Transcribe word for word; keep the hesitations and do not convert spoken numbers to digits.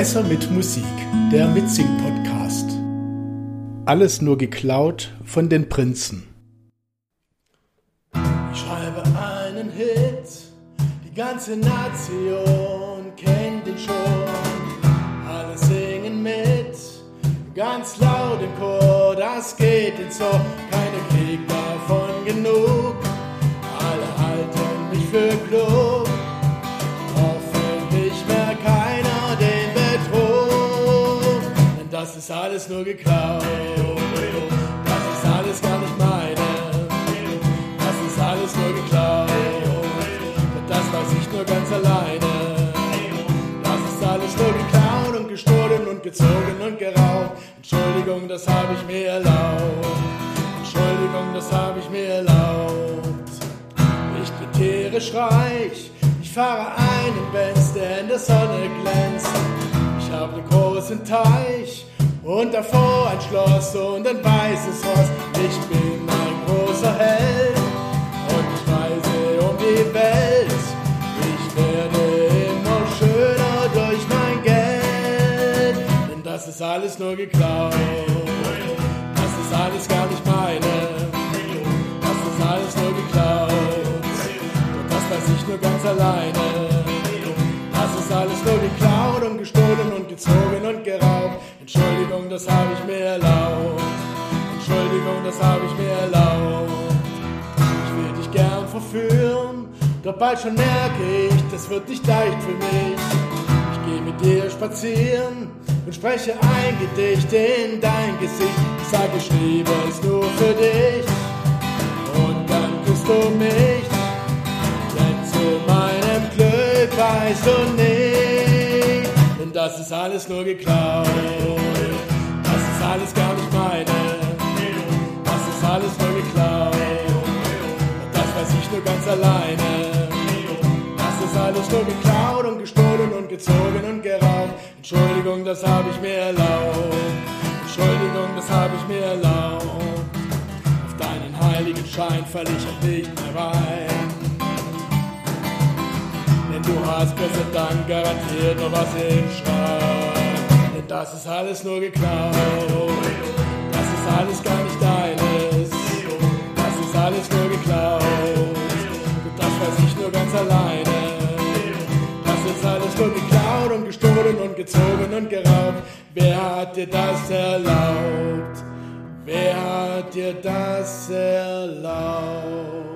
Besser mit Musik, der Mitsing Podcast. Alles nur geklaut von den Prinzen. Ich schreibe einen Hit, die ganze Nation kennt ihn schon. Alle singen mit, ganz laut im Chor, das geht ins Ohr. Keine kriegt davon genug, alle halten mich für klug. Das ist alles nur geklaut, das ist alles gar nicht meine, das ist alles nur geklaut, das weiß ich nur ganz alleine. Das ist alles nur geklaut und gestohlen und gezogen und geraubt. Entschuldigung, das habe ich mir erlaubt, Entschuldigung, das habe ich mir erlaubt. Ich bin tierisch reich, ich fahre einen Benz, der in der Sonne glänzt. Ich habe einen großen Teich und davor ein Schloss und ein weißes Ross. Ich bin ein großer Held und ich reise um die Welt. Ich werde immer schöner durch mein Geld. Denn das ist alles nur geklaut, das ist alles gar nicht meine. Das ist alles nur geklaut und das weiß ich nur ganz alleine. Das ist alles nur geklaut und gestohlen und gezogen und geraubt. Entschuldigung, das habe ich mir erlaubt. Entschuldigung, das habe ich mir erlaubt. Ich will dich gern verführen, doch bald schon merke ich, das wird nicht leicht für mich. Ich gehe mit dir spazieren und spreche ein Gedicht in dein Gesicht. Ich sage, ich liebe es nur für dich. Und dann küsst du mich, denn zu meinem Glück weißt du nicht, denn das ist alles nur geklaut, das ist alles gar nicht meine, das ist alles nur geklaut, das weiß ich nur ganz alleine, das ist alles nur geklaut und gestohlen und gezogen und geraubt, Entschuldigung, das habe ich mir erlaubt, Entschuldigung, das habe ich mir erlaubt, auf deinen heiligen Schein falle ich auch nicht mehr rein. Denn du hast besser dann garantiert noch was im Schrank. Denn das ist alles nur geklaut, das ist alles gar nicht deines. Das ist alles nur geklaut, und das weiß ich nur ganz alleine. Das ist alles nur geklaut und gestohlen und gezogen und geraubt. Wer hat dir das erlaubt? Wer hat dir das erlaubt?